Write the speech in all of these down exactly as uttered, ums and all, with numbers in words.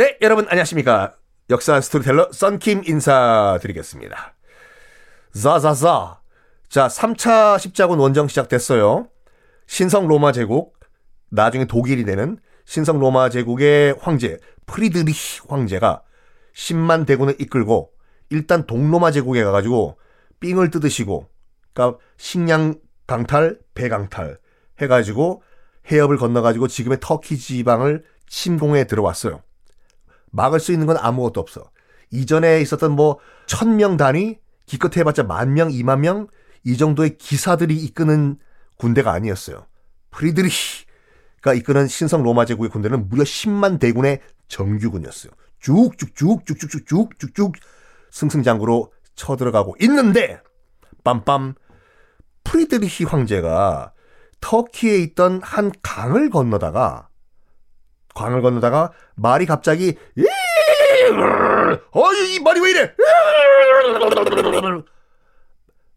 네, 여러분 안녕하십니까. 역사한 스토리텔러 썬킴 인사드리겠습니다. 자자자. 자, 삼 차 십자군 원정 시작됐어요. 신성 로마 제국, 나중에 독일이 되는 신성 로마 제국의 황제 프리드리히 황제가 십만 대군을 이끌고 일단 동로마 제국에 가가지고 삥을 뜯으시고, 그러니까 식량 강탈, 배 강탈 해가지고 해협을 건너가지고 지금의 터키 지방을 침공해 들어왔어요. 막을 수 있는 건 아무것도 없어. 이전에 있었던 뭐 천 명 단위, 기껏해 해봤자 만 명, 이만 명 이 정도의 기사들이 이끄는 군대가 아니었어요. 프리드리히가 이끄는 신성 로마 제국의 군대는 무려 십만 대군의 정규군이었어요. 쭉쭉쭉쭉쭉쭉쭉쭉쭉 승승장구로 쳐들어가고 있는데, 빰빰, 프리드리히 황제가 터키에 있던 한 강을 건너다가 강을 건너다가 말이 갑자기 어이 이 말이 왜 이래?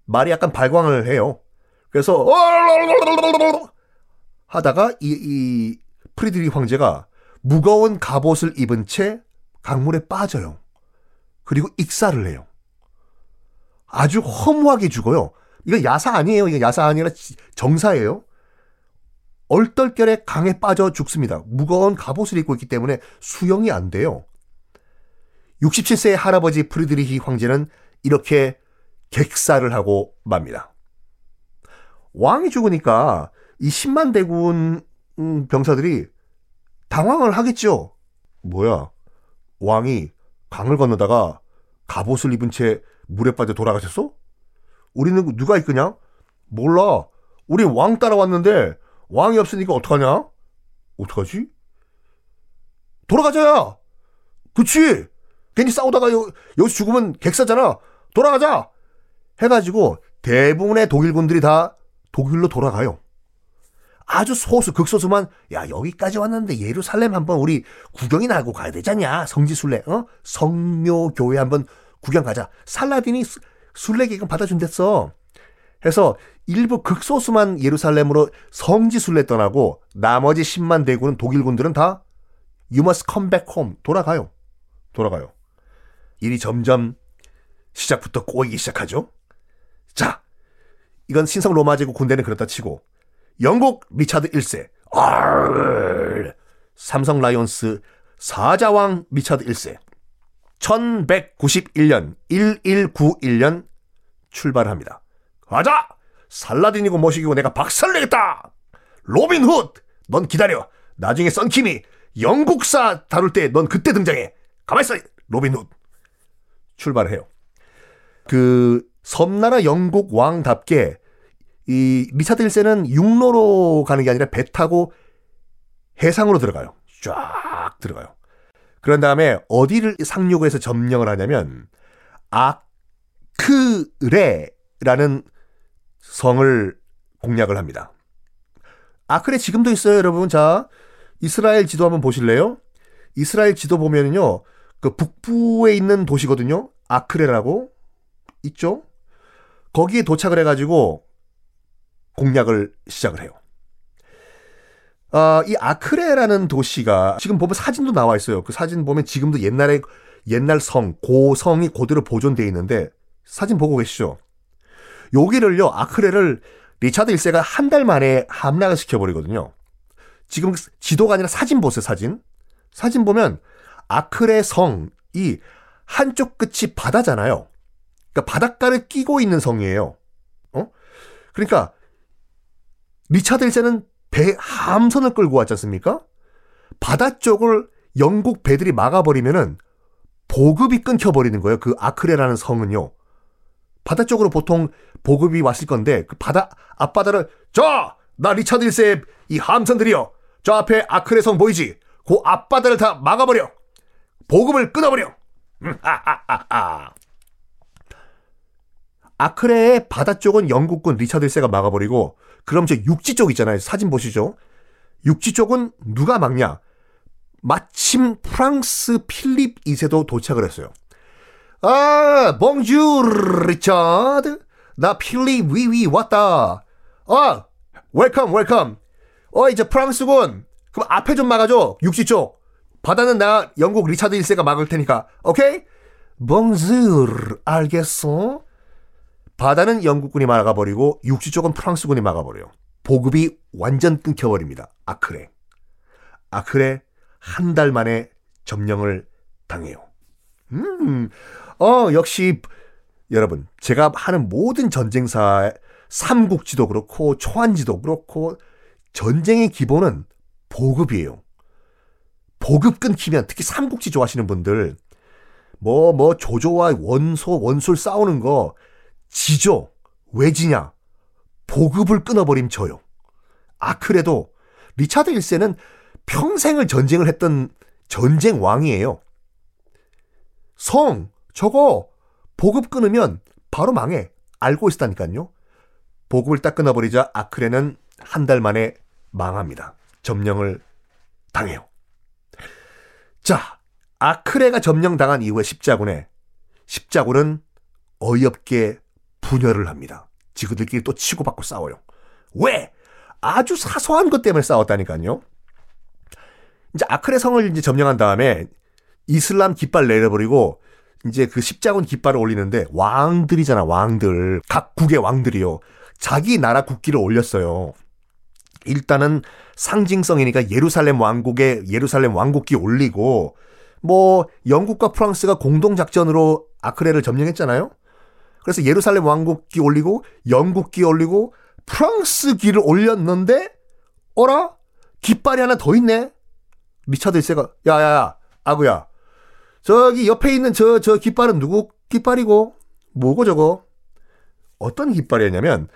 말이 약간 발광을 해요. 그래서 하다가 이, 이 프리드리히 황제가 무거운 갑옷을 입은 채 강물에 빠져요. 그리고 익사를 해요. 아주 허무하게 죽어요. 이건 야사 아니에요. 이건 야사 아니라 정사예요. 얼떨결에 강에 빠져 죽습니다. 무거운 갑옷을 입고 있기 때문에 수영이 안 돼요. 육십칠 세의 할아버지 프리드리히 황제는 이렇게 객사를 하고 맙니다. 왕이 죽으니까 이 십만 대군 병사들이 당황을 하겠죠. 뭐야, 왕이 강을 건너다가 갑옷을 입은 채 물에 빠져 돌아가셨어? 우리는 누가 이끄냐? 몰라. 우리 왕 따라왔는데 왕이 없으니까 어떡하냐? 어떡하지? 돌아가자야. 그치? 괜히 싸우다가 여, 여기서 죽으면 객사잖아. 돌아가자 해가지고 대부분의 독일군들이 다 독일로 돌아가요. 아주 소수, 극소수만, 야, 여기까지 왔는데 예루살렘 한번 우리 구경이나 하고 가야 되잖냐. 성지순례, 어? 성묘교회 한번 구경 가자. 살라딘이 수, 순례객은 받아준댔어. 해서 일부 극소수만 예루살렘으로 성지순례 떠나고, 나머지 십만 대군은, 독일군들은 다 You must come back home. 돌아가요. 돌아가요. 일이 점점 시작부터 꼬이기 시작하죠. 자, 이건 신성 로마 제국 군대는 그렇다 치고, 영국 리처드 일 세, 아르, 삼성 라이온스 사자왕 리처드 일 세, 천백구십일 년, 천백구십일 년 출발합니다. 가자! 살라딘이고 뭐시기고 내가 박살내겠다! 로빈훗! 넌 기다려! 나중에 썬킴이 영국사 다룰 때 넌 그때 등장해! 가만있어! 로빈훗! 출발해요. 그 섬나라 영국 왕답게 이 리처드 일 세는 육로로 가는 게 아니라 배 타고 해상으로 들어가요. 쫙 들어가요. 그런 다음에 어디를 상륙해서 점령을 하냐면 아크레라는 성을 공략을 합니다. 아크레 지금도 있어요, 여러분. 자, 이스라엘 지도 한번 보실래요? 이스라엘 지도 보면은요, 그 북부에 있는 도시거든요. 아크레라고 있죠? 거기에 도착을 해가지고 공략을 시작을 해요. 어, 이 아크레라는 도시가 지금 보면 사진도 나와 있어요. 그 사진 보면 지금도 옛날에 옛날 성, 고성이 그대로 보존되어 있는데, 사진 보고 계시죠? 여기를요, 아크레를 리처드 일 세가 한 달 만에 함락을 시켜버리거든요. 지금 지도가 아니라 사진 보세요, 사진. 사진 보면 아크레 성이 한쪽 끝이 바다잖아요. 그러니까 바닷가를 끼고 있는 성이에요. 어? 그러니까 리처드 일 세는 배 함선을 끌고 왔지 않습니까? 바다 쪽을 영국 배들이 막아버리면은 보급이 끊겨버리는 거예요. 그 아크레라는 성은요. 바다 쪽으로 보통 보급이 왔을 건데, 그 바다, 앞바다를, 저! 나 리처드 일 세의 이 함선들이요. 저 앞에 아크레 성 보이지? 그 앞바다를 다 막아버려. 보급을 끊어버려. 음, 아, 아, 아, 아. 아크레의 바다 쪽은 영국군 리처드 일 세가 막아버리고, 그럼 저 육지 쪽 있잖아요. 사진 보시죠. 육지 쪽은 누가 막냐? 마침 프랑스 필립 이 세도 도착을 했어요. 아, 봉주 리처드. 나 필립 위위 왔다. 아, 웰컴 웰컴. 어이, 저 프랑스군. 그럼 앞에 좀 막아줘. 육지 쪽. 바다는 나 영국 리처드 일 세가 막을 테니까. 오케이? 봉주르 알겠어? 바다는 영국군이 막아버리고 육지 쪽은 프랑스군이 막아버려요. 보급이 완전 끊겨버립니다. 아크레. 아크레 한 달 만에 점령을 당해요. 음, 어 역시 여러분 제가 하는 모든 전쟁사의 삼국지도 그렇고 초한지도 그렇고 전쟁의 기본은 보급이에요. 보급 끊기면 특히 삼국지 좋아하시는 분들 뭐, 뭐 조조와 원소, 원술 싸우는 거 지죠. 왜 지냐? 보급을 끊어버림 져요. 아크레도 리처드 일 세는 평생을 전쟁을 했던 전쟁 왕이에요. 성, 저거 보급 끊으면 바로 망해. 알고 있었다니까요. 보급을 딱 끊어버리자 아크레는 한 달 만에 망합니다. 점령을 당해요. 자, 아크레가 점령당한 이후에 십자군에 십자군은 어이없게 분열을 합니다. 지그들끼리 또 치고받고 싸워요. 왜? 아주 사소한 것 때문에 싸웠다니까요. 이제 아크레 성을 이제 점령한 다음에 이슬람 깃발 내려버리고 이제 그 십자군 깃발을 올리는데 왕들이잖아, 왕들. 각국의 왕들이요. 자기 나라 국기를 올렸어요. 일단은 상징성이니까 예루살렘 왕국의 예루살렘 왕국기 올리고 뭐 영국과 프랑스가 공동작전으로 아크레를 점령했잖아요. 그래서 예루살렘 왕국기 올리고 영국기 올리고 프랑스기를 올렸는데 어라? 깃발이 하나 더 있네? 리처드 일 세가 야야야 아구야 저기 옆에 있는 저, 저 깃발은 누구 깃발이고 뭐고 저거? 어떤 깃발이었냐면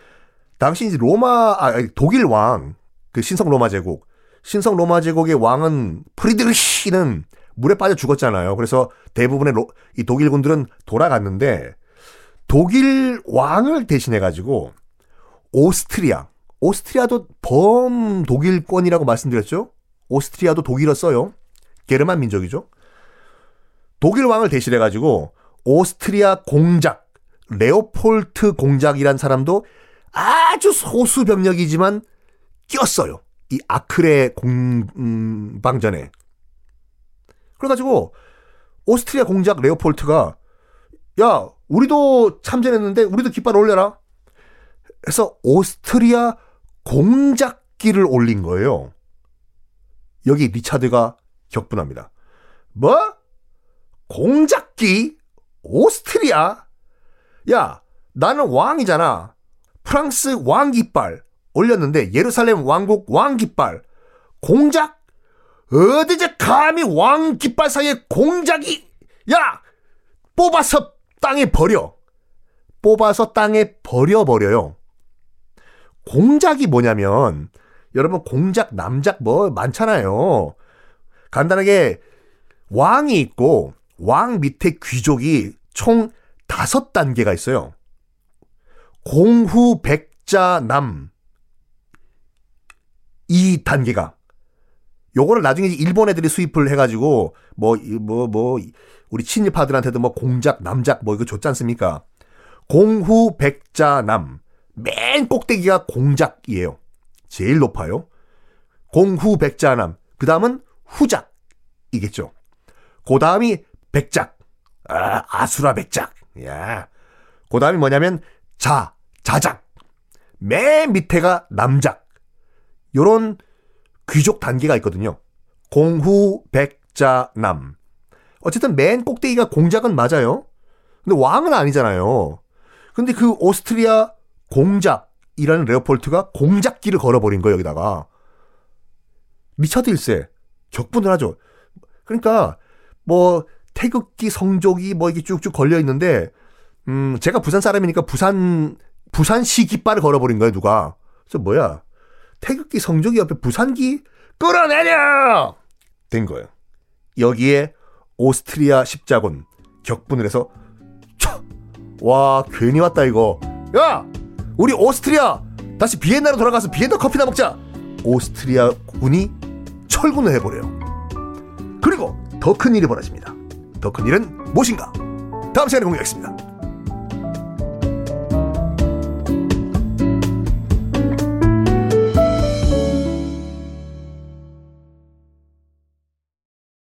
당시 이제 로마 아, 독일 왕 그 신성 로마 제국 신성 로마 제국의 왕은 프리드리히는 물에 빠져 죽었잖아요. 그래서 대부분의 로, 이 독일군들은 돌아갔는데 독일 왕을 대신해가지고 오스트리아 오스트리아도 범 독일권이라고 말씀드렸죠. 오스트리아도 독일어 써요. 게르만 민족이죠. 독일 왕을 대신해가지고 오스트리아 공작 레오폴트 공작이란 사람도 아주 소수 병력이지만 꼈어요. 이 아크레 공방전에. 음, 그래가지고 오스트리아 공작 레오폴트가 야 우리도 참전했는데 우리도 깃발 올려라. 해서 오스트리아 공작기를 올린 거예요. 여기 리차드가 격분합니다. 뭐? 공작기? 오스트리아? 야 나는 왕이잖아. 프랑스 왕깃발 올렸는데 예루살렘 왕국 왕깃발 공작? 어디서 감히 왕깃발 사이에 공작이? 야! 뽑아서 땅에 버려. 뽑아서 땅에 버려버려요. 공작이 뭐냐면 여러분 공작, 남작 뭐 많잖아요. 간단하게 왕이 있고 왕 밑에 귀족이 총 다섯 단계가 있어요. 공후 백자 남 이 단계가 요거를 나중에 일본 애들이 수입을 해가지고 뭐 뭐 뭐 우리 친일파들한테도 뭐 공작 남작 뭐 이거 줬지 않습니까? 공후 백자 남 맨 꼭대기가 공작이에요. 제일 높아요. 공후 백자 남 그 다음은 후작이겠죠. 그 다음이 백작 아, 아수라 백작 야 그 다음이 뭐냐면 자, 자작. 맨 밑에가 남작. 요런 귀족 단계가 있거든요. 공후, 백자, 남. 어쨌든 맨 꼭대기가 공작은 맞아요. 근데 왕은 아니잖아요. 근데 그 오스트리아 공작이라는 레오폴트가 공작기를 걸어버린 거예요, 여기다가. 리처드 일 세. 격분을 하죠. 그러니까, 뭐, 태극기, 성조기, 뭐, 이게 쭉쭉 걸려있는데, 음, 제가 부산 사람이니까 부산, 부산시 깃발을 걸어버린 거예요, 누가. 그래서 뭐야. 태극기 성조기 옆에 부산기 끌어내려! 된 거예요. 여기에 오스트리아 십자군 격분을 해서, 차! 와, 괜히 왔다, 이거. 야! 우리 오스트리아! 다시 비엔나로 돌아가서 비엔나 커피나 먹자! 오스트리아 군이 철군을 해버려요. 그리고 더 큰 일이 벌어집니다. 더 큰 일은 무엇인가? 다음 시간에 공개하겠습니다.